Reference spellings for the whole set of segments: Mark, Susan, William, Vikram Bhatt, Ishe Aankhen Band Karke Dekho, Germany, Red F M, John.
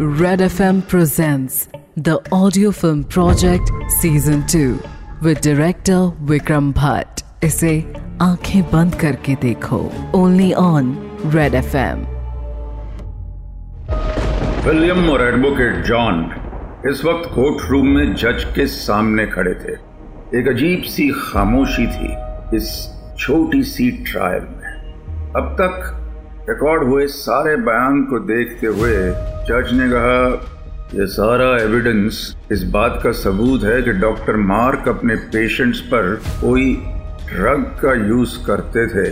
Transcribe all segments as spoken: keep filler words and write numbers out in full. Red F M presents the audio film project season two with director Vikram Bhatt. इसे आंखें बंद करके देखो only on Red F M. William और advocate John इस वक्त कोर्ट रूम में जज के सामने खड़े थे. एक अजीब सी खामोशी थी इस छोटी सी ट्रायल में. अब तक रिकॉर्ड हुए सारे बयान को देखते हुए जज ने कहा, यह सारा एविडेंस इस बात का सबूत है कि डॉक्टर मार्क अपने पेशेंट्स पर कोई ड्रग का यूज करते थे,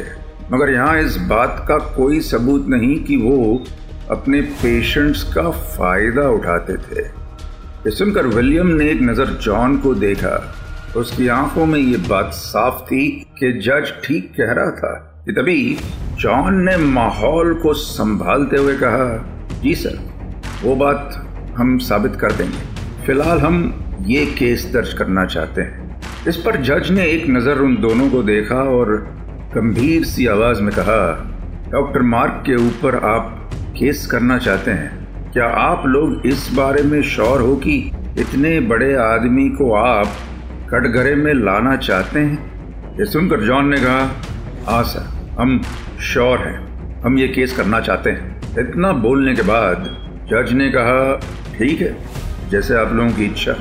मगर यहाँ इस बात का कोई सबूत नहीं कि वो अपने पेशेंट्स का फायदा उठाते थे. ये सुनकर विलियम ने एक नज़र जॉन को देखा. उसकी आंखों में ये बात साफ थी कि जज ठीक कह रहा था. तभी जॉन ने माहौल को संभालते हुए कहा, जी सर, वो बात हम साबित कर देंगे. फिलहाल हम ये केस दर्ज करना चाहते हैं. इस पर जज ने एक नज़र उन दोनों को देखा और गंभीर सी आवाज़ में कहा, डॉक्टर मार्क के ऊपर आप केस करना चाहते हैं. क्या आप लोग इस बारे में श्योर हो कि इतने बड़े आदमी को आप कटघरे में लाना चाहते हैं? ये सुनकर जॉन ने कहा, हाँ सर, हम श्योर हैं, हम ये केस करना चाहते हैं. इतना बोलने के बाद जज ने कहा, ठीक है, जैसे आप लोगों की इच्छा.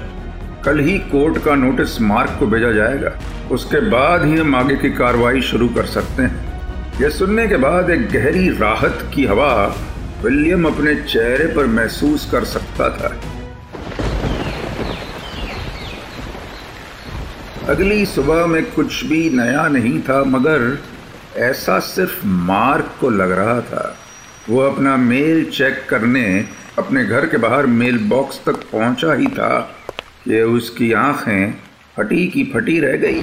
कल ही कोर्ट का नोटिस मार्क को भेजा जाएगा, उसके बाद ही हम आगे की कार्रवाई शुरू कर सकते हैं. यह सुनने के बाद एक गहरी राहत की हवा विलियम अपने चेहरे पर महसूस कर सकता था. अगली सुबह में कुछ भी नया नहीं था, मगर ऐसा सिर्फ मार्क को लग रहा था. वो अपना मेल चेक करने अपने घर के बाहर मेल बॉक्स तक पहुंचा ही था कि उसकी आंखें फटी की फटी रह गई.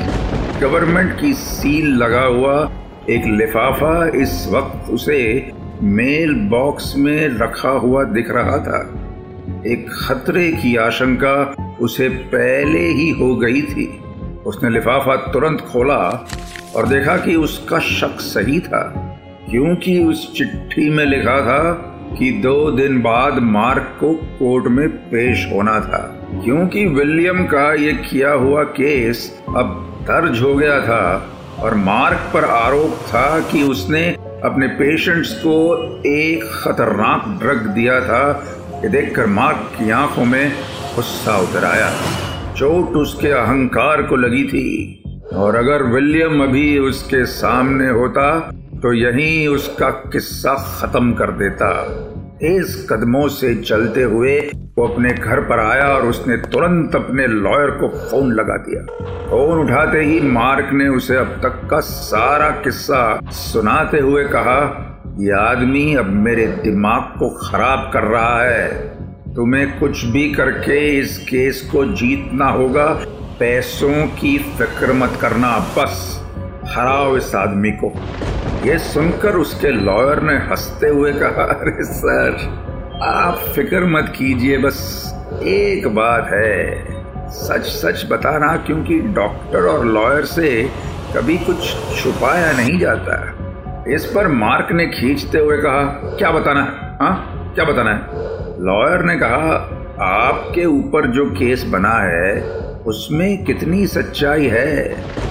गवर्नमेंट की सील लगा हुआ एक लिफाफा इस वक्त उसे मेल बॉक्स में रखा हुआ दिख रहा था. एक खतरे की आशंका उसे पहले ही हो गई थी. उसने लिफाफा तुरंत खोला और देखा कि उसका शक सही था, क्योंकि उस चिट्ठी में लिखा था कि दो दिन बाद मार्क को कोर्ट में पेश होना था. क्योंकि विलियम का ये किया हुआ केस अब दर्ज हो गया था और मार्क पर आरोप था कि उसने अपने पेशेंट्स को एक खतरनाक ड्रग दिया था. ये देखकर मार्क की आंखों में गुस्सा उतर आया. चोट उसके अहंकार को लगी थी और अगर विलियम अभी उसके सामने होता तो यहीं उसका किस्सा खत्म कर देता. तेज कदमों से चलते हुए वो अपने घर पर आया और उसने तुरंत अपने लॉयर को फोन लगा दिया. फोन उठाते ही मार्क ने उसे अब तक का सारा किस्सा सुनाते हुए कहा, यह आदमी अब मेरे दिमाग को खराब कर रहा है. तुम्हें कुछ भी करके इस केस को जीतना होगा. पैसों की फिक्र मत करना, बस हराओ इस आदमी को. यह सुनकर उसके लॉयर ने हंसते हुए कहा, अरे सर, आप फिक्र मत कीजिए, बस एक बात है, सच सच बताना, क्योंकि डॉक्टर और लॉयर से कभी कुछ छुपाया नहीं जाता. इस पर मार्क ने खींचते हुए कहा, क्या बताना है, हाँ क्या बताना है? लॉयर ने कहा, आपके ऊपर जो केस बना है उसमें कितनी सच्चाई है.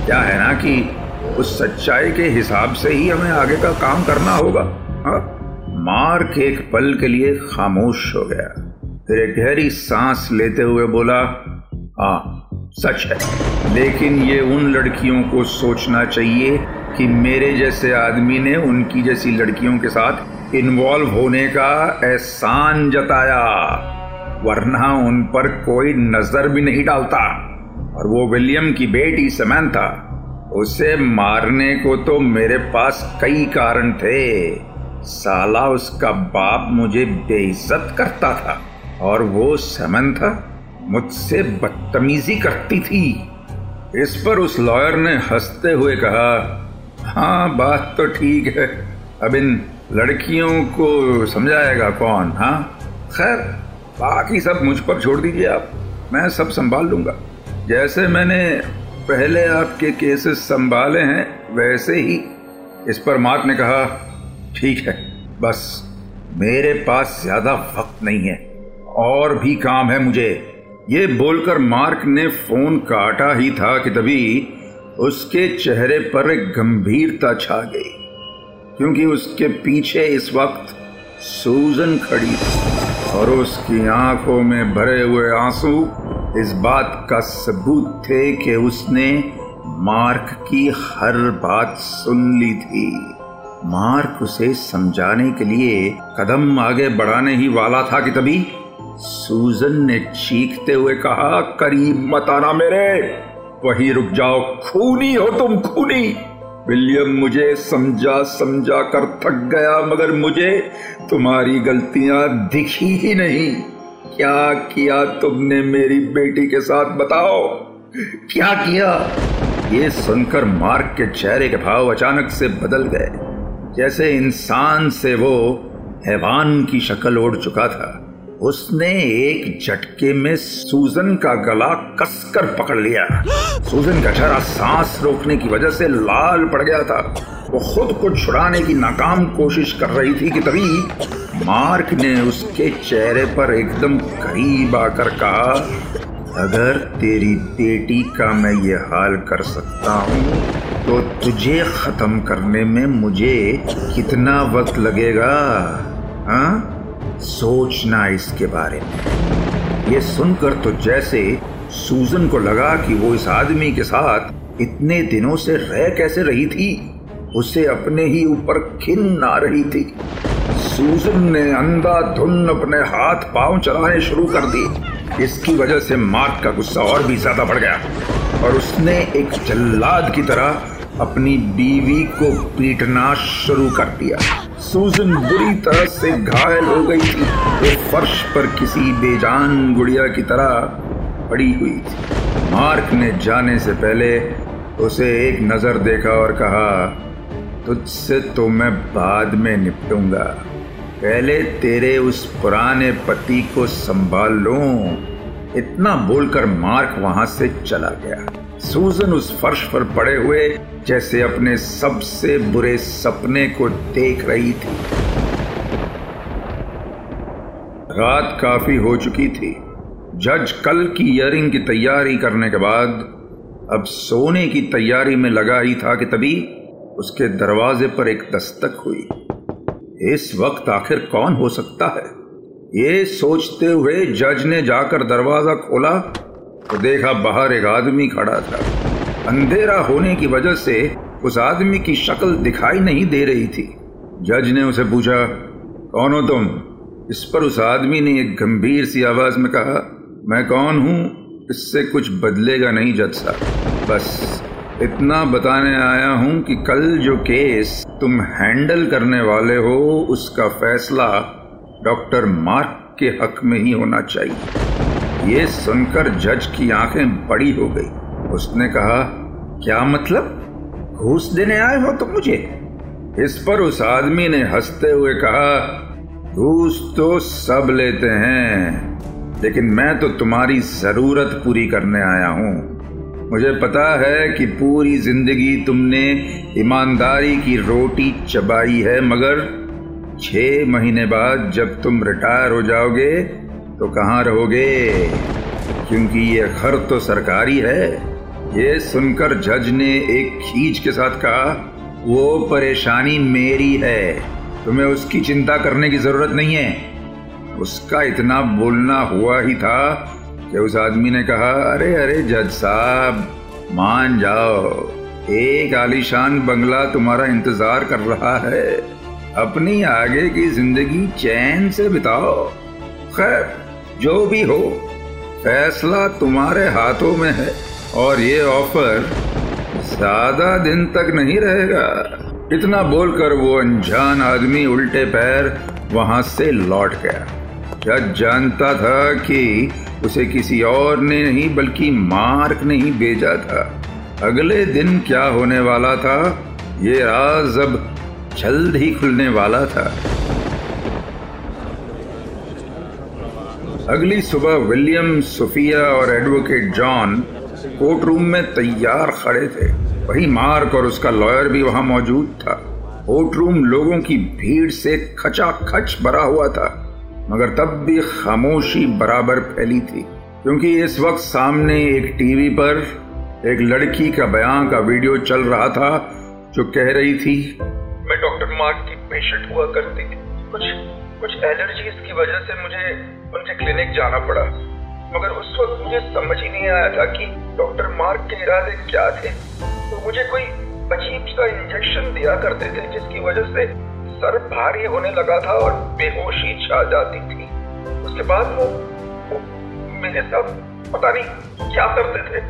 क्या है ना कि उस सच्चाई के हिसाब से ही हमें आगे का काम करना होगा. हाँ? मार्क एक पल के लिए खामोश हो गया, फिर एक गहरी सांस लेते हुए बोला, हाँ सच है, लेकिन ये उन लड़कियों को सोचना चाहिए कि मेरे जैसे आदमी ने उनकी जैसी लड़कियों के साथ इन्वॉल्व होने का एहसान जताया, वरना उन पर कोई नजर भी नहीं डालता. और वो विलियम की बेटी समंथा, उसे मारने को तो मेरे पास कई कारण थे. साला उसका बाप मुझे बेइज्जत करता था और वो समंथा मुझसे बदतमीजी करती थी. इस पर उस लॉयर ने हंसते हुए कहा, हाँ बात तो ठीक है, अब इन लड़कियों को समझाएगा कौन? हाँ खैर, बाकी सब मुझ पर छोड़ दीजिए आप, मैं सब संभाल लूँगा. जैसे मैंने पहले आपके केसेस संभाले हैं वैसे ही. इस पर मार्क ने कहा, ठीक है, बस मेरे पास ज़्यादा वक्त नहीं है, और भी काम है मुझे। ये बोलकर मार्क ने फोन काटा ही था कि तभी उसके चेहरे पर एक गंभीरता छा गई, क्योंकि उसके पीछे इस वक्त सूजन खड़ी थी और उसकी आंखों में भरे हुए आंसू इस बात का सबूत थे कि उसने मार्क की हर बात सुन ली थी। मार्क उसे समझाने के लिए कदम आगे बढ़ाने ही वाला था कि तभी सूजन ने चीखते हुए कहा, करीब मत आना मेरे, वहीं रुक जाओ, खूनी हो तुम, खूनी। विलियम मुझे समझा समझा कर थक गया, मगर मुझे तुम्हारी गलतियां दिखी ही नहीं। क्या किया तुमने मेरी बेटी के साथ, बताओ क्या किया। ये सुनकर मार्क के चेहरे के भाव अचानक से बदल गए, जैसे इंसान से वो हैवान की शक्ल ओढ़ चुका था। उसने एक झटके में सूजन का गला कसकर पकड़ लिया। सूजन का चेहरा सांस रोकने की वजह से लाल पड़ गया था। वो खुद को छुड़ाने की नाकाम कोशिश कर रही थी कि तभी मार्क ने उसके चेहरे पर एकदम करीब आकर कहा, अगर तेरी बेटी का मैं ये हाल कर सकता हूँ तो तुझे खत्म करने में मुझे कितना वक्त लगेगा, हाँ? सोचना इसके बारे में। ये सुनकर तो जैसे सूजन को लगा कि वो इस आदमी के साथ इतने दिनों से रह कैसे रही थी, उसे अपने ही ऊपर खिन आ रही थी। सूजन ने अंधाधुन अपने हाथ पांव चलाने शुरू कर दिए। इसकी वजह से मार्क का गुस्सा और भी ज्यादा बढ़ गया और उसने एक जल्लाद की तरह अपनी बीवी को पीटना शुरू कर दिया। सूजन बुरी तरह से घायल हो गई थी। वो फर्श पर किसी बेजान गुड़िया की तरह पड़ी हुई थी। मार्क ने जाने से पहले उसे एक नजर देखा और कहा, तुझसे तो मैं बाद में निपटूंगा, पहले तेरे उस पुराने पति को संभाल लूं। इतना बोलकर मार्क वहां से चला गया। सूजन उस फर्श पर पड़े हुए जैसे अपने सबसे बुरे सपने को देख रही थी। रात काफी हो चुकी थी। जज कल की हियरिंग की तैयारी करने के बाद अब सोने की तैयारी में लगा ही था कि तभी उसके दरवाजे पर एक दस्तक हुई। इस वक्त आखिर कौन हो सकता है, ये सोचते हुए जज ने जाकर दरवाजा खोला तो देखा बाहर एक आदमी खड़ा था। अंधेरा होने की वजह से उस आदमी की शक्ल दिखाई नहीं दे रही थी। जज ने उसे पूछा, कौन हो तुम? इस पर उस आदमी ने एक गंभीर सी आवाज में कहा, मैं कौन हूँ इससे कुछ बदलेगा नहीं जज साहब, बस इतना बताने आया हूँ कि कल जो केस तुम हैंडल करने वाले हो उसका फैसला डॉक्टर मार्क के हक में ही होना चाहिए। ये सुनकर जज की आंखें बड़ी हो गई। उसने कहा, क्या मतलब, घूस देने आए हो तुम मुझे? इस पर उस आदमी ने हंसते हुए कहा, घूस तो सब लेते हैं, लेकिन मैं तो तुम्हारी जरूरत पूरी करने आया हूँ। मुझे पता है कि पूरी जिंदगी तुमने ईमानदारी की रोटी चबाई है, मगर छह महीने बाद जब तुम रिटायर हो जाओगे तो कहाँ रहोगे, क्योंकि ये घर तो सरकारी है। ये सुनकर जज ने एक खींच के साथ कहा, वो परेशानी मेरी है, तुम्हें उसकी चिंता करने की जरूरत नहीं है। उसका इतना बोलना हुआ ही था कि उस आदमी ने कहा, अरे अरे जज साहब मान जाओ, एक आलीशान बंगला तुम्हारा इंतजार कर रहा है, अपनी आगे की जिंदगी चैन से बिताओ। खैर जो भी हो, फैसला तुम्हारे हाथों में है और ये ऑफर ज्यादा दिन तक नहीं रहेगा। इतना बोलकर वो अनजान आदमी उल्टे पैर वहां से लौट गया। जज जानता था कि उसे किसी और ने नहीं बल्कि मार्क ने ही भेजा था। अगले दिन क्या होने वाला था, ये राज अब जल्द ही खुलने वाला था। अगली सुबह विलियम, सोफिया और एडवोकेट जॉन कोर्ट रूम में तैयार खड़े थे। वहीं मार्क और उसका लॉयर भी वहां मौजूद था। कोर्ट रूम लोगों की भीड़ से खचाखच भरा हुआ था। मगर तब भी खामोशी बराबर फैली थी, क्योंकि इस वक्त सामने एक टीवी पर एक लड़की का बयान का वीडियो चल रहा था जो कह रही थी, मैं डॉक्टर मार्क की पेशेंट हुआ करती थी। कुछ कुछ एलर्जीज की वजह से मुझे उनके क्लिनिक जाना पड़ा, मगर उस वक्त मुझे समझ ही नहीं आया था कि डॉक्टर मार्क के इरादे क्या थे। तो मुझे कोई अजीब सा इंजेक्शन दिया करते थे जिसकी वजह से सर भारी होने लगा था और बेहोशी छा जाती थी। उसके बाद वो, वो मेरे साथ पता नहीं क्या करते थे।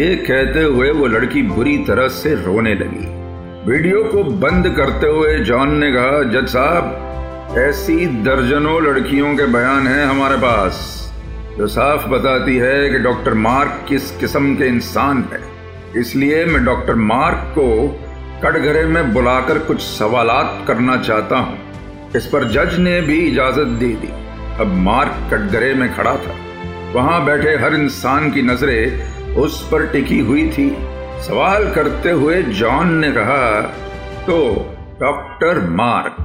ये कहते हुए वो लड़की बुरी तरह से रोने लगी। वीडियो को बंद करते हुए जॉन ने कहा, जज साहब, ऐसी दर्जनों लड़कियों के बयान हैं हमारे पास जो साफ बताती है कि डॉक्टर मार्क किस किस्म के इंसान है। इसलिए मैं डॉक्टर मार्क को कटघरे में बुलाकर कुछ सवालात करना चाहता हूँ। इस पर जज ने भी इजाजत दे दी। अब मार्क कटघरे में खड़ा था। वहां बैठे हर इंसान की नजरें उस पर टिकी हुई थी। सवाल करते हुए जॉन ने कहा, तो डॉक्टर मार्क,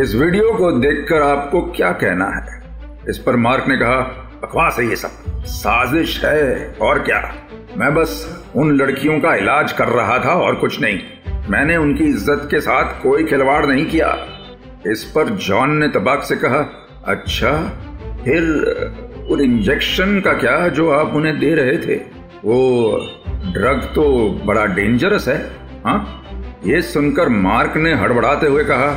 इस वीडियो को देखकर आपको क्या कहना है? इस पर मार्क ने कहा, बकवास है, ये सब साजिश है और क्या। मैं बस उन लड़कियों का इलाज कर रहा था और कुछ नहीं। मैंने उनकी इज्जत के साथ कोई खिलवाड़ नहीं किया। इस पर जॉन ने तबाक से कहा, अच्छा, फिर उन इंजेक्शन का क्या जो आप उन्हें दे रहे थे? वो ड्रग तो बड़ा डेंजरस है। हाँ, ये सुनकर मार्क ने हड़बड़ाते हुए कहा,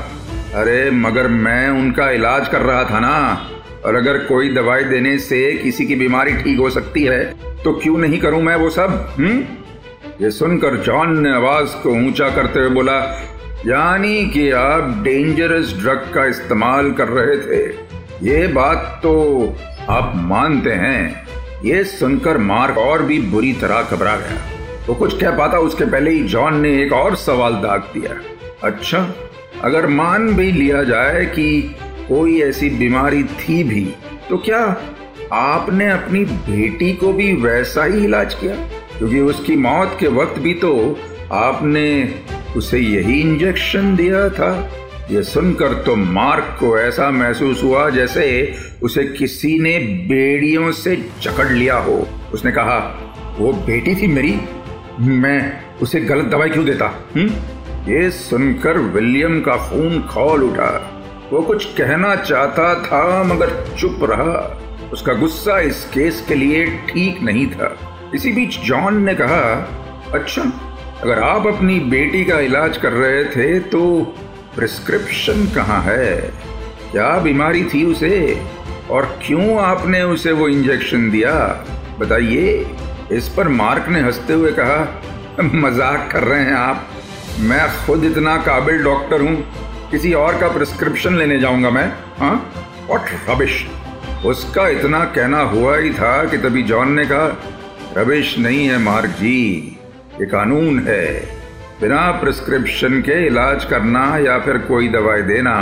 अरे मगर मैं उनका इलाज कर रहा था ना, और अगर कोई दवाई देने से किसी की बीमारी ठीक हो सकती है तो क्यों नहीं करूं मैं वो सब। हम्म ये सुनकर जॉन ने आवाज को ऊंचा करते हुए बोला, यानी कि आप डेंजरस ड्रग का इस्तेमाल कर रहे थे, ये बात तो आप मानते हैं। ये सुनकर मार्क और भी बुरी तरह घबरा गया। वो कुछ कह पाता उसके पहले ही जॉन ने एक और सवाल दाग दिया, अच्छा, अगर मान भी लिया जाए कि कोई ऐसी बीमारी थी भी, तो क्या आपने अपनी बेटी को भी वैसा ही इलाज किया? क्योंकि उसकी मौत के वक्त भी तो आपने उसे यही इंजेक्शन दिया था। ये सुनकर तो मार्क को ऐसा महसूस हुआ जैसे उसे किसी ने बेड़ियों से जकड़ लिया हो। उसने कहा, वो बेटी थी मेरी, मैं उसे गलत दवाई क्यों देता। हम्म ये सुनकर विलियम का खून खौल उठा। वो कुछ कहना चाहता था मगर चुप रहा। उसका गुस्सा इस केस के लिए ठीक नहीं था। इसी बीच जॉन ने कहा, अच्छा, अगर आप अपनी बेटी का इलाज कर रहे थे तो प्रिस्क्रिप्शन कहाँ है? क्या बीमारी थी उसे और क्यों आपने उसे वो इंजेक्शन दिया, बताइए। इस पर मार्क ने हंसते हुए कहा, मजाक कर रहे हैं आप, मैं खुद इतना काबिल डॉक्टर हूँ, किसी और का प्रिस्क्रिप्शन लेने जाऊँगा मैं? हाँ, व्हाट रबिश। उसका इतना कहना हुआ ही था कि तभी जॉन ने कहा, रबिश नहीं है मार्क जी, ये कानून है। बिना प्रिस्क्रिप्शन के इलाज करना या फिर कोई दवाई देना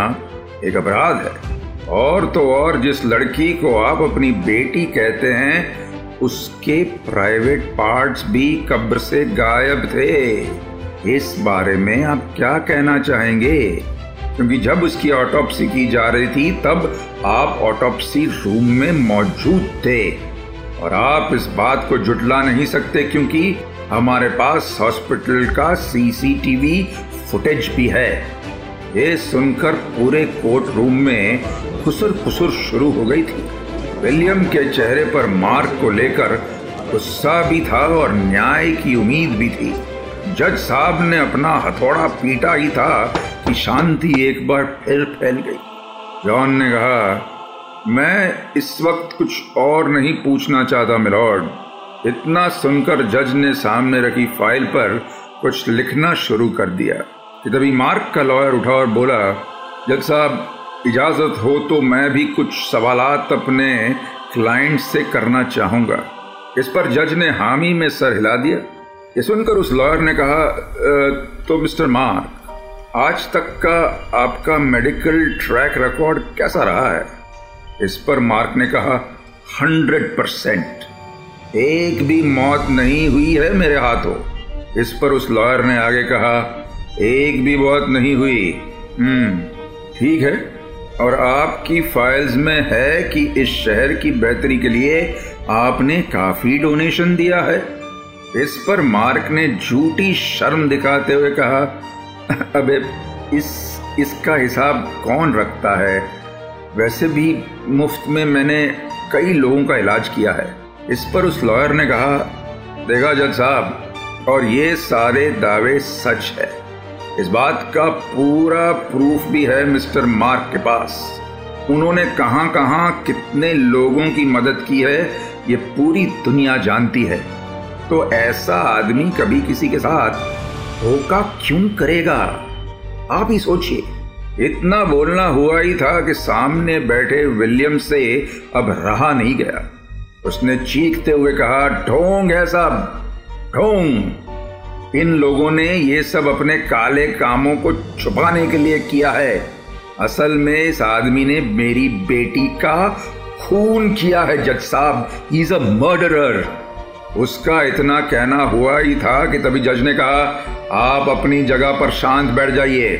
एक अपराध है। और तो और जिस लड़की को आप अपनी बेटी कहते हैं उसके प्राइवेट पार्ट्स भी कब्र से गायब थे। इस बारे में आप क्या कहना चाहेंगे? क्योंकि जब उसकी ऑटोप्सी की जा रही थी तब आप ऑटोप्सी रूम में मौजूद थे, और आप इस बात को झुठला नहीं सकते क्योंकि हमारे पास हॉस्पिटल का सीसीटीवी फुटेज भी है। ये सुनकर पूरे कोर्ट रूम में खुसर खुसर शुरू हो गई थी। विलियम के चेहरे पर मार्क को लेकर गुस्सा भी था और न्याय की उम्मीद भी थी। जज साहब ने अपना हथौड़ा पीटा ही था कि शांति एक बार फिर फैल गई। जॉन ने कहा, मैं इस वक्त कुछ और नहीं पूछना चाहता मिलॉर्ड। इतना सुनकर जज ने सामने रखी फाइल पर कुछ लिखना शुरू कर दिया। तभी मार्क का लॉयर उठा और बोला, जज साहब, इजाजत हो तो मैं भी कुछ सवालात अपने क्लाइंट से करना चाहूंगा। इस पर जज ने हामी में सर हिला दिया। ये सुनकर उस लॉयर ने कहा, तो मिस्टर मार्क, आज तक का आपका मेडिकल ट्रैक रिकॉर्ड कैसा रहा है? इस पर मार्क ने कहा, हंड्रेड परसेंट, एक भी मौत नहीं हुई है मेरे हाथों। इस पर उस लॉयर ने आगे कहा, एक भी बात नहीं हुई। हम्म ठीक है, और आपकी फाइल्स में है कि इस शहर की बेहतरी के लिए आपने काफी डोनेशन दिया है। इस पर मार्क ने झूठी शर्म दिखाते हुए कहा, अबे इस इसका हिसाब कौन रखता है, वैसे भी मुफ्त में मैंने कई लोगों का इलाज किया है। इस पर उस लॉयर ने कहा, देखा जज साहब, और ये सारे दावे सच है, इस बात का पूरा प्रूफ भी है मिस्टर मार्क के पास। उन्होंने कहां कहां कितने लोगों की मदद की है ये पूरी दुनिया जानती है, तो ऐसा आदमी कभी किसी के साथ धोखा क्यों करेगा? आप ही सोचिए। इतना बोलना हुआ ही था कि सामने बैठे विलियम से अब रहा नहीं गया। उसने चीखते हुए कहा, ढोंग है सब, ढोंग। इन लोगों ने ये सब अपने काले कामों को छुपाने के लिए किया है। असल में इस आदमी ने मेरी बेटी का खून किया है जज साहब, ही इज अ मर्डरर। उसका इतना कहना हुआ ही था कि तभी जज ने कहा, आप अपनी जगह पर शांत बैठ जाइए,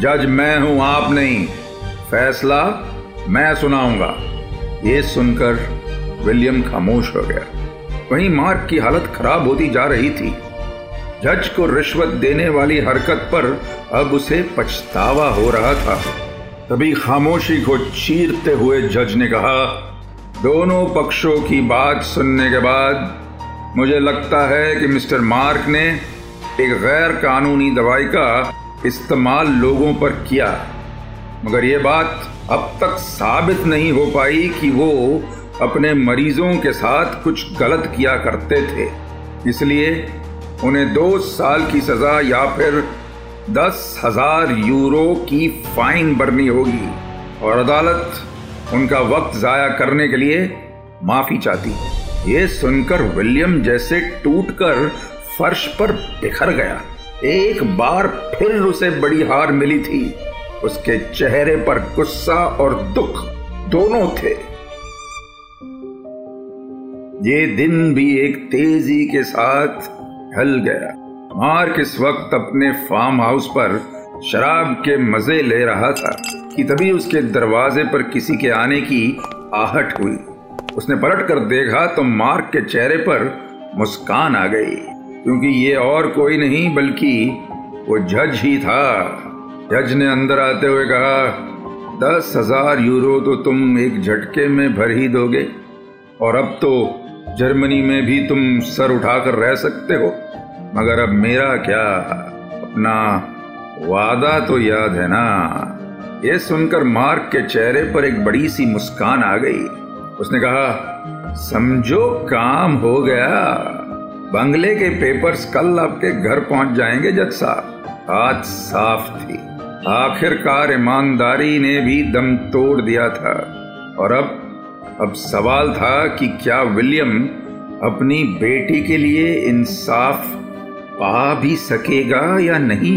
जज मैं हूं आप नहीं, फैसला मैं सुनाऊंगा। ये सुनकर विलियम खामोश हो गया। वहीं मार्क की हालत खराब होती जा रही थी। जज को रिश्वत देने वाली हरकत पर अब उसे पछतावा हो रहा था। तभी खामोशी को चीरते हुए जज ने कहा, दोनों पक्षों की बात सुनने के बाद मुझे लगता है कि मिस्टर मार्क ने एक गैर कानूनी दवाई का इस्तेमाल लोगों पर किया, मगर ये बात अब तक साबित नहीं हो पाई कि वो अपने मरीजों के साथ कुछ गलत किया करते थे, इसलिए उन्हें दो साल की सजा या फिर दस हजार यूरो की फाइन भरनी होगी और अदालत उनका वक्त जाया करने के लिए माफी चाहती है। ये सुनकर विलियम जैसे टूटकर फर्श पर बिखर गया। एक बार फिर उसे बड़ी हार मिली थी। उसके चेहरे पर गुस्सा और दुख दोनों थे। ये दिन भी एक तेजी के साथ ढल गया। मार्क इस वक्त अपने फार्म हाउस पर शराब के मजे ले रहा था कि तभी उसके दरवाजे पर किसी के आने की आहट हुई। उसने पलट कर देखा तो मार्क के चेहरे पर मुस्कान आ गई, क्योंकि ये और कोई नहीं बल्कि वो जज ही था। जज ने अंदर आते हुए कहा, दस हजार यूरो तो तुम एक झटके में भर ही दोगे, और अब तो जर्मनी में भी तुम सर उठाकर रह सकते हो, मगर अब मेरा क्या, अपना वादा तो याद है ना। ये सुनकर मार्क के चेहरे पर एक बड़ी सी मुस्कान आ गई। उसने कहा, समझो काम हो गया, बंगले के पेपर्स कल आपके घर पहुंच जाएंगे जज साहब। आज साफ थी, आखिरकार ईमानदारी ने भी दम तोड़ दिया था, और अब अब सवाल था कि क्या विलियम अपनी बेटी के लिए इंसाफ पा भी सकेगा या नहीं।